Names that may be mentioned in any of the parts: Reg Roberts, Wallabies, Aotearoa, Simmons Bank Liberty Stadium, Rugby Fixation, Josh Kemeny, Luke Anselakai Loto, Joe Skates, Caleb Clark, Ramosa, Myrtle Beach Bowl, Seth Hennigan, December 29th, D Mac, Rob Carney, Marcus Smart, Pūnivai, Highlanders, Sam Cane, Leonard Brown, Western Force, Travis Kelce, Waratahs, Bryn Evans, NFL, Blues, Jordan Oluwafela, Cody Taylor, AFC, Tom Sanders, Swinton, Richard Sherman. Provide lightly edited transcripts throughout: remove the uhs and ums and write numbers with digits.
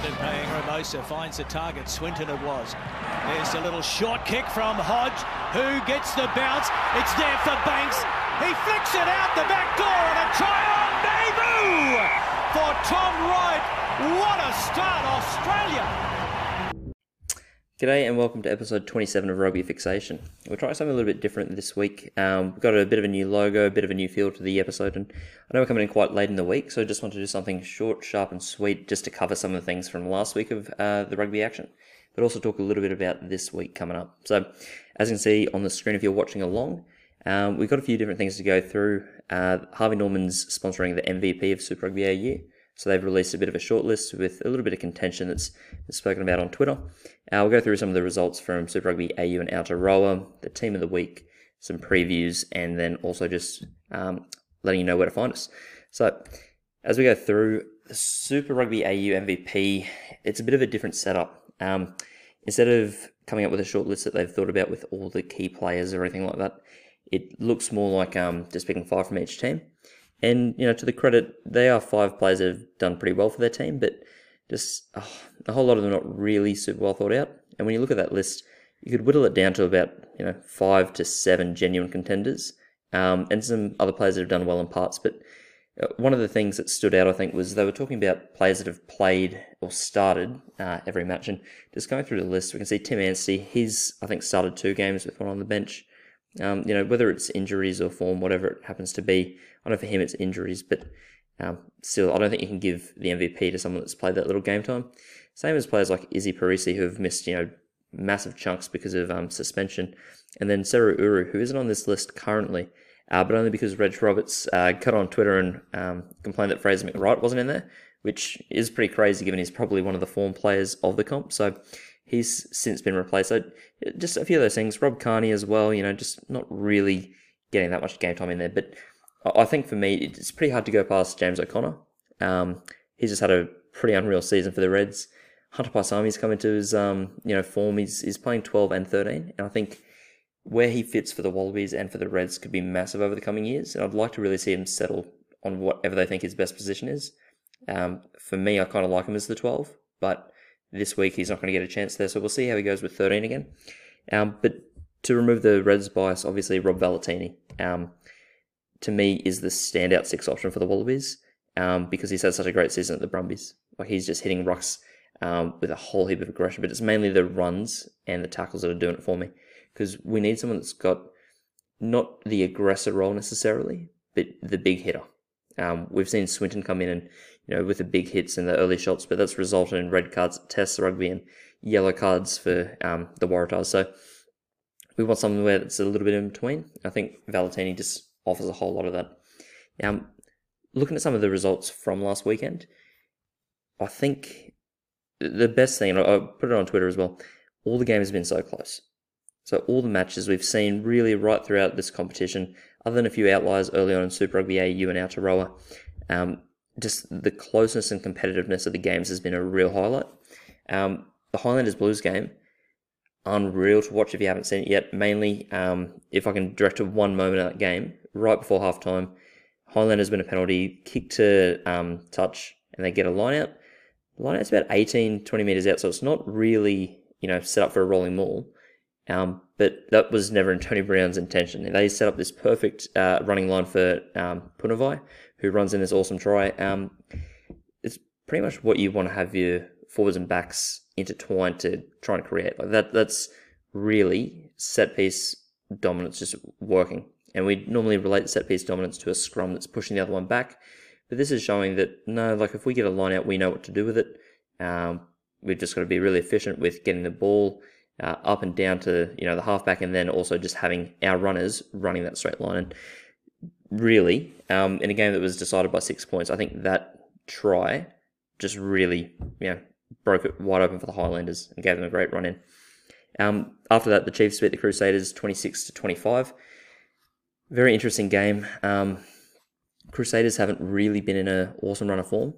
Swinton paying Ramosa, finds the target, Swinton it was. There's a little short kick from Hodge, who gets the bounce, it's there for Banks, he flicks it out the back door and a try on debut for Tom Wright. What a start, Australia! G'day and welcome to episode 27 of Rugby Fixation. We'll try something a little bit different this week. We've got a bit of a new logo, a bit of a new feel to the episode, and I know we're coming in quite late in the week, so I just want to do something short, sharp and sweet just to cover some of the things from last week of the rugby action, but also talk a little bit about this week coming up. So, as you can see on the screen if you're watching along, we've got a few different things to go through. Harvey Norman's sponsoring the MVP of Super Rugby AU. So they've released a bit of a shortlist with a little bit of contention that's spoken about on Twitter. We'll go through some of the results from Super Rugby AU and Aotearoa, the team of the week, some previews, and then also just letting you know where to find us. So as we go through, Super Rugby AU MVP, it's a bit of a different setup. Instead of coming up with a shortlist that they've thought about with all the key players or everything like that, it looks more like just picking 5 from each team. And, you know, to the credit, they are 5 players that have done pretty well for their team, but just a whole lot of them not really super well thought out. And when you look at that list, you could whittle it down to about, 5 to 7 genuine contenders, and some other players that have done well in parts. But one of the things that stood out, I think, was they were talking about players that have played or started every match. And just going through the list, we can see Tim Anstey, he's, I think, started 2 games with 1 on the bench. Whether it's injuries or form, whatever it happens to be, I know for him it's injuries, but still, I don't think you can give the MVP to someone that's played that little game time. Same as players like Izzy Parisi, who have missed, massive chunks because of suspension, and then Seru Uru, who isn't on this list currently, but only because Reg Roberts cut on Twitter and complained that Fraser McWright wasn't in there, which is pretty crazy given he's probably one of the form players of the comp, so he's since been replaced. So just a few of those things. Rob Carney as well, just not really getting that much game time in there. But I think for me, it's pretty hard to go past James O'Connor. He's just had a pretty unreal season for the Reds. Hunter Paisami's come into his, form. He's playing 12 and 13. And I think where he fits for the Wallabies and for the Reds could be massive over the coming years. And I'd like to really see him settle on whatever they think his best position is. For me, I kind of like him as the 12, but this week he's not going to get a chance there, so we'll see how he goes with 13 again. But to remove the Reds bias, obviously Rob Valetini, to me, is the standout 6 option for the Wallabies because he's had such a great season at the Brumbies. Like, he's just hitting rucks with a whole heap of aggression, but it's mainly the runs and the tackles that are doing it for me because we need someone that's got not the aggressor role necessarily, but the big hitter. We've seen Swinton come in and, with the big hits and the early shots, but that's resulted in red cards at Test Rugby and yellow cards for the Waratahs. So we want something where it's a little bit in between. I think Valetini just offers a whole lot of that. Looking at some of the results from last weekend, I think the best thing, and I put it on Twitter as well, all the games have been so close. So all the matches we've seen really right throughout this competition, other than a few outliers early on in Super Rugby AU and Aotearoa, just the closeness and competitiveness of the games has been a real highlight. The Highlanders Blues game, unreal to watch if you haven't seen it yet. Mainly, if I can direct to one moment of that game, right before halftime, Highlanders win a penalty, kick to touch, and they get a line out. The line out's about 18, 20 metres out, so it's not really, set up for a rolling maul. But that was never in Tony Brown's intention. They set up this perfect running line for Pūnivai, who runs in this awesome try. It's pretty much what you want to have your forwards and backs intertwined to try and create. Like that's really set-piece dominance just working. And we normally relate set-piece dominance to a scrum that's pushing the other one back. But this is showing that, no, like if we get a line out, we know what to do with it. We've just got to be really efficient with getting the ball up and down to the halfback, and then also just having our runners running that straight line. And really, in a game that was decided by 6 points, I think that try just really broke it wide open for the Highlanders and gave them a great run in. After that, the Chiefs beat the Crusaders 26-25. Very interesting game. Crusaders haven't really been in an awesome run of form.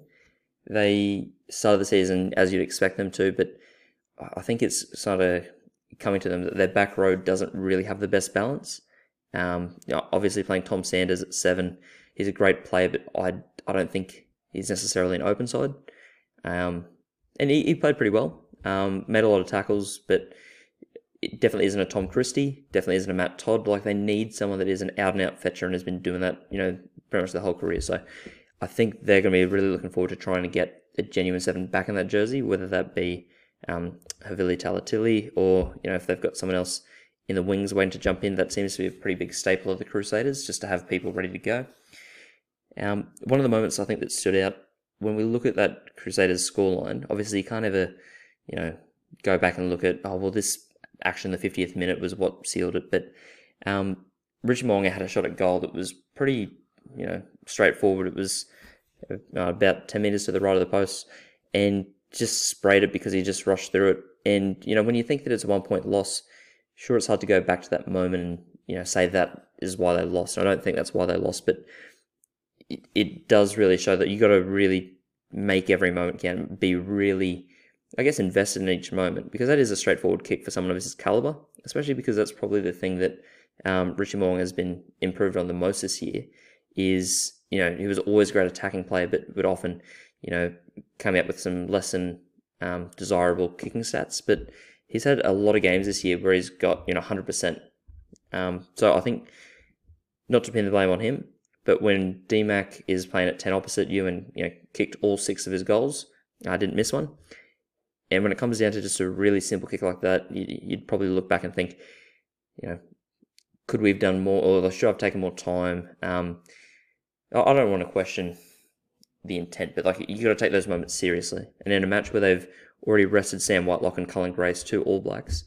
They started the season as you'd expect them to, but I think it's sort of coming to them that their back row doesn't really have the best balance. Obviously playing Tom Sanders at 7, he's a great player, but I don't think he's necessarily an open side. and he played pretty well. Made a lot of tackles, but it definitely isn't a Tom Christie, definitely isn't a Matt Todd. Like, they need someone that is an out-and-out fetcher and has been doing that, you know, pretty much the whole career. So I think they're going to be really looking forward to trying to get a genuine seven back in that jersey, whether that be Havili Talatilli or, you know, if they've got someone else in the wings waiting to jump in. That seems to be a pretty big staple of the Crusaders, just to have people ready to go. One of the moments I think that stood out, when we look at that Crusaders scoreline, obviously you can't ever, you know, go back and look at, oh, well, this action in the 50th minute was what sealed it. But Richie Mo'unga had a shot at goal that was pretty, you know, straightforward. It was about 10 metres to the right of the post and just sprayed it because he just rushed through it. And, you know, when you think that it's a one-point loss, sure, it's hard to go back to that moment and, you know, say that is why they lost. I don't think that's why they lost, but it does really show that you got to really make every moment count, be really, I guess, invested in each moment, because that is a straightforward kick for someone of his calibre, especially because that's probably the thing that Richie Mo'unga has been improved on the most this year is, you know, he was always a great attacking player, but would often, you know, coming up with some less than desirable kicking stats. But he's had a lot of games this year where he's got, you know, 100%. So I think, not to pin the blame on him, but when D Mac is playing at 10 opposite you and, you know, kicked all 6 of his goals, I didn't miss one. And when it comes down to just a really simple kick like that, you'd probably look back and think, you know, could we have done more, or should I have taken more time? I don't want to question the intent, but, like, you got to take those moments seriously. And in a match where they've already rested Sam Whitelock and Cullen Grace, 2 All Blacks,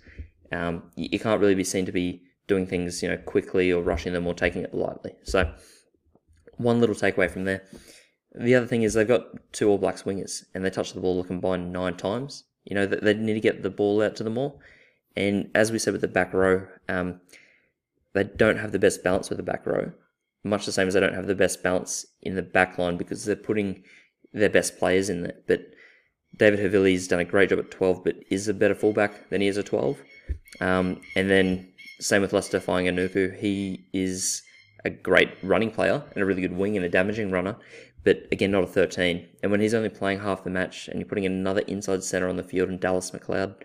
you can't really be seen to be doing things, you know, quickly or rushing them or taking it lightly. So one little takeaway from there. The other thing is they've got 2 All Blacks wingers and they touch the ball a combined 9 times. You know, they need to get the ball out to them all. And as we said with the back row, they don't have the best balance with the back row, much the same as they don't have the best balance in the back line because they're putting their best players in there. But David Havili's done a great job at 12, but is a better fullback than he is a 12. And then same with Leicester Fainanuku. He is a great running player and a really good wing and a damaging runner, but again, not a 13. And when he's only playing half the match and you're putting another inside centre on the field and Dallas McLeod,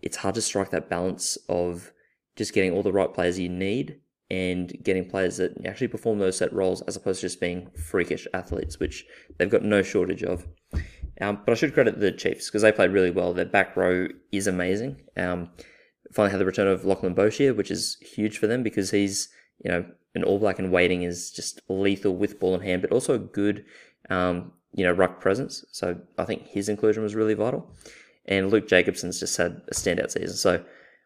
it's hard to strike that balance of just getting all the right players you need and getting players that actually perform those set roles as opposed to just being freakish athletes, which they've got no shortage of. But I should credit the Chiefs because they played really well. Their back row is amazing. Finally had the return of Lachlan Boshier, which is huge for them because he's, you know, an All Black and waiting is just lethal with ball in hand, but also a good, you know, ruck presence. So I think his inclusion was really vital. And Luke Jacobson's just had a standout season. So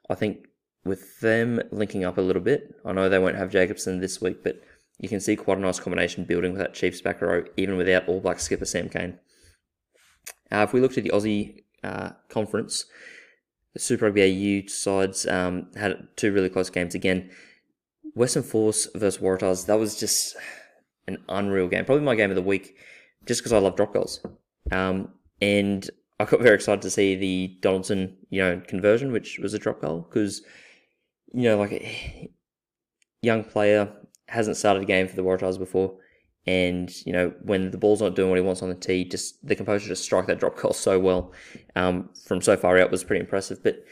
I think with them linking up a little bit, I know they won't have Jacobson this week, but you can see quite a nice combination building with that Chiefs back row, even without All Black skipper Sam Cane. If we look to the Aussie conference, the Super Rugby AU sides had 2 really close games again. Western Force versus Waratahs, that was just an unreal game. Probably my game of the week, just because I love drop goals. And I got very excited to see the Donaldson, you know, conversion, which was a drop goal, because, you know, like, a young player hasn't started a game for the Waratahs before, and, you know, when the ball's not doing what he wants on the tee, just the composure to strike that drop goal so well from so far out was pretty impressive. But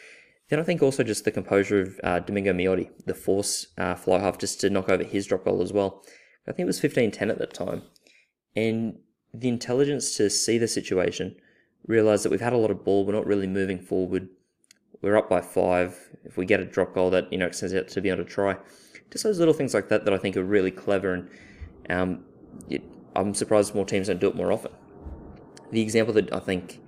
then I think also just the composure of Domingo Miotti, the Force fly half, just to knock over his drop goal as well. I think it was 15-10 at that time. And the intelligence to see the situation, realise that we've had a lot of ball, we're not really moving forward, we're up by 5. If we get a drop goal, that, you know, extends out to be able to try. Just those little things like that that I think are really clever, and I'm surprised more teams don't do it more often. The example that I think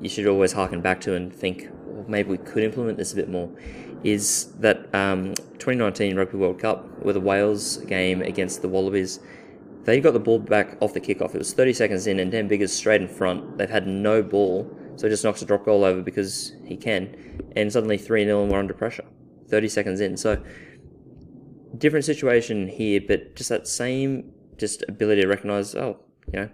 you should always harken back to and think, maybe we could implement this a bit more, is that 2019 Rugby World Cup, where the Wales game against the Wallabies, they got the ball back off the kickoff. It was 30 seconds in and Dan Biggers straight in front. They've had no ball, so he just knocks a drop goal over because he can, and suddenly 3-0 and we're under pressure, 30 seconds in. So different situation here, but just that same just ability to recognise, oh, you know,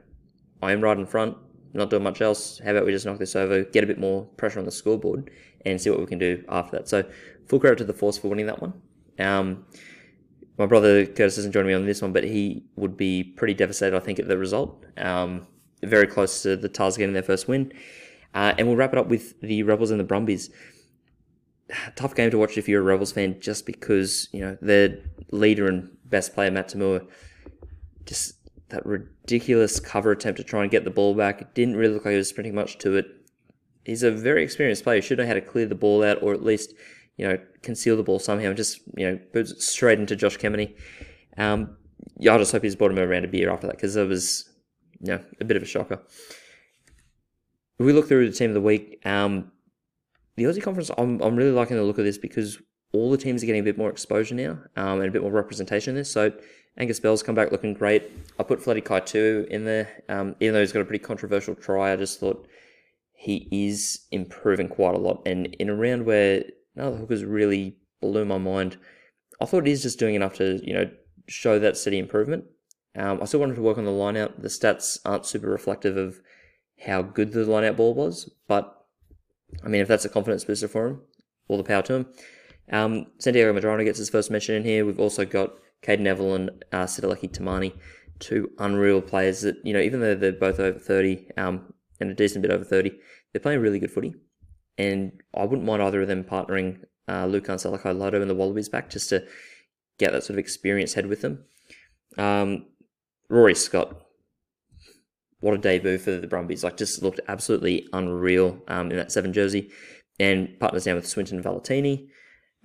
I am right in front, not doing much else, how about we just knock this over, get a bit more pressure on the scoreboard and see what we can do after that. So full credit to the Force for winning that one. My brother Curtis isn't joining me on this one, but he would be pretty devastated, I think, at the result. Very close to the Tars getting their first win. And we'll wrap it up with the Rebels and the Brumbies. Tough game to watch if you're a Rebels fan, just because, you know, their leader and best player, Matt Todd, just that ridiculous cover attempt to try and get the ball back. It didn't really look like he was sprinting much to it. He's a very experienced player. Should know how to clear the ball out, or at least, you know, conceal the ball somehow, and just, you know, boots it straight into Josh Kemeny. Yeah, I just hope he's bought him around a beer after that, because that was, you know, a bit of a shocker. If we look through the team of the week, the Aussie Conference, I'm really liking the look of this, because all the teams are getting a bit more exposure now, and a bit more representation in this. So Angus Bell's come back looking great. I put Fletty Kaitu in there, even though he's got a pretty controversial try. I just thought he is improving quite a lot. And in a round where none of the hookers really blew my mind, I thought he's just doing enough to, you know, show that steady improvement. I still wanted to work on the line-out. The stats aren't super reflective of how good the line-out ball was, but, I mean, if that's a confidence booster for him, all the power to him. Santiago Medrano gets his first mention in here. We've also got Caden Neville and Sitaleki Tamani, two unreal players that, you know, even though they're both over 30, and a decent bit over 30, they're playing really good footy. And I wouldn't mind either of them partnering Luke Anselakai Loto and the Wallabies back, just to get that sort of experience head with them. Rory Scott, what a debut for the Brumbies. Like, just looked absolutely unreal in that 7 jersey. And partners down with Swinton and Valetini.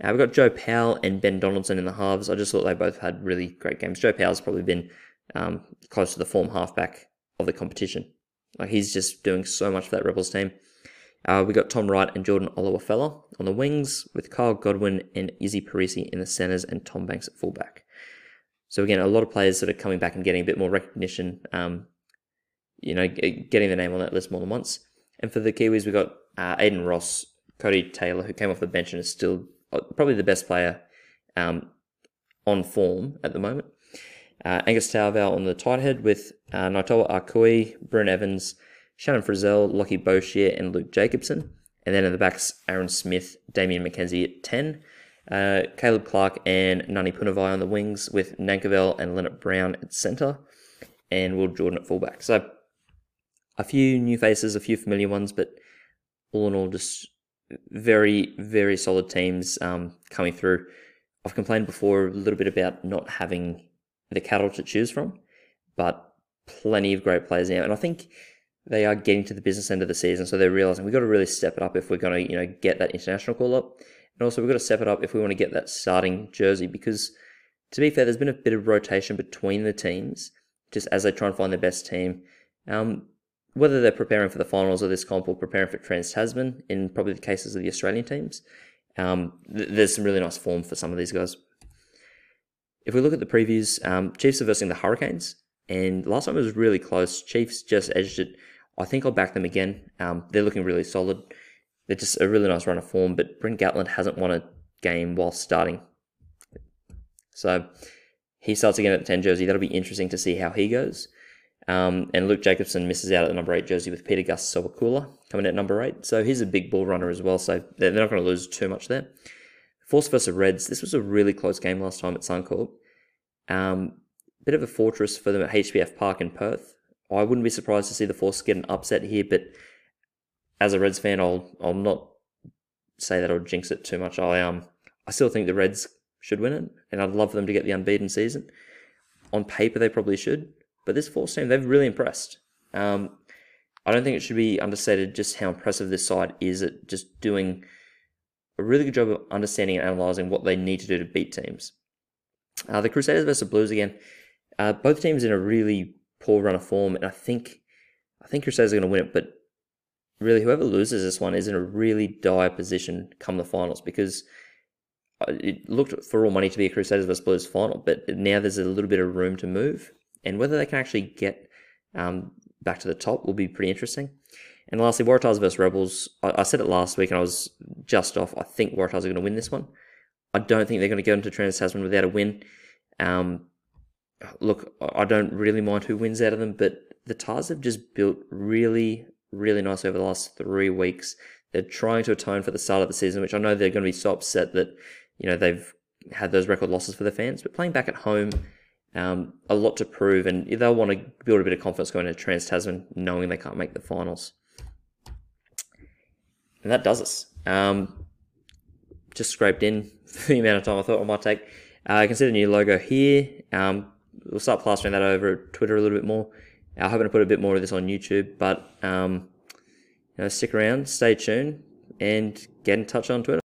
We've got Joe Powell and Ben Donaldson in the halves. I just thought they both had really great games. Joe Powell's probably been close to the form halfback of the competition. Like, he's just doing so much for that Rebels team. We got Tom Wright and Jordan Oluwafela on the wings, with Kyle Godwin and Izzy Parisi in the centres, and Tom Banks at fullback. So again, a lot of players that are coming back and getting a bit more recognition, you know, getting the name on that list more than once. And for the Kiwis, we got Aiden Ross, Cody Taylor, who came off the bench and is still probably the best player on form at the moment. Angus Tauvau on the tight head, with Naitoa Akui, Bryn Evans, Shannon Frizzell, Lockie Boshier, and Luke Jacobson. And then in the backs, Aaron Smith, Damian McKenzie at 10, Caleb Clark and Nani Pūnivai on the wings, with Nankervell and Leonard Brown at centre, and Will Jordan at fullback. So a few new faces, a few familiar ones, but all in all, just very, very solid teams coming through. I've complained before a little bit about not having the cattle to choose from, but plenty of great players now. And I think they are getting to the business end of the season, so they're realising we've got to really step it up if we're going to, you know, get that international call-up. And also we've got to step it up if we want to get that starting jersey, because, to be fair, there's been a bit of rotation between the teams just as they try and find their best team. Whether they're preparing for the finals of this comp or preparing for Trans-Tasman, in probably the cases of the Australian teams, there's some really nice form for some of these guys. If we look at the previews, Chiefs are versing the Hurricanes, and last time it was really close. Chiefs just edged it. I think I'll back them again. They're looking really solid. They're just a really nice run of form, but Brent Gatland hasn't won a game while starting. So he starts again at the 10 jersey. That'll be interesting to see how he goes. And Luke Jacobson misses out at the number 8 jersey, with Peter Gus Sowakula coming at number 8. So he's a big ball runner as well, so they're not going to lose too much there. Force versus Reds. This was a really close game last time at Suncorp. Bit of a fortress for them at HBF Park in Perth. I wouldn't be surprised to see the Force get an upset here, but as a Reds fan, I'll not say that I'll jinx it too much. I still think the Reds should win it, and I'd love for them to get the unbeaten season. On paper, they probably should, but this Force team, they've really impressed. I don't think it should be understated just how impressive this side is at just doing a really good job of understanding and analysing what they need to do to beat teams. The Crusaders versus Blues again. Both teams in a really poor run of form, and I think Crusaders are going to win it, but really whoever loses this one is in a really dire position come the finals, because it looked for all money to be a Crusaders versus Blues final, but now there's a little bit of room to move, and whether they can actually get back to the top will be pretty interesting. And lastly, Waratahs versus Rebels. I said it last week and I was just off. I think Waratahs are going to win this one. I don't think they're going to go into Trans-Tasman without a win. Look, I don't really mind who wins out of them, but the Tars have just built really, really nice over the last 3 weeks. They're trying to atone for the start of the season, which I know they're going to be so upset that, you know, they've had those record losses for the fans. But playing back at home, a lot to prove, and they'll want to build a bit of confidence going into Trans-Tasman, knowing they can't make the finals. And that does us. Just scraped in for the amount of time I thought I might take. Consider a new logo here. We'll start plastering that over at Twitter a little bit more. I'm hoping to put a bit more of this on YouTube, but stick around, stay tuned, and get in touch on Twitter.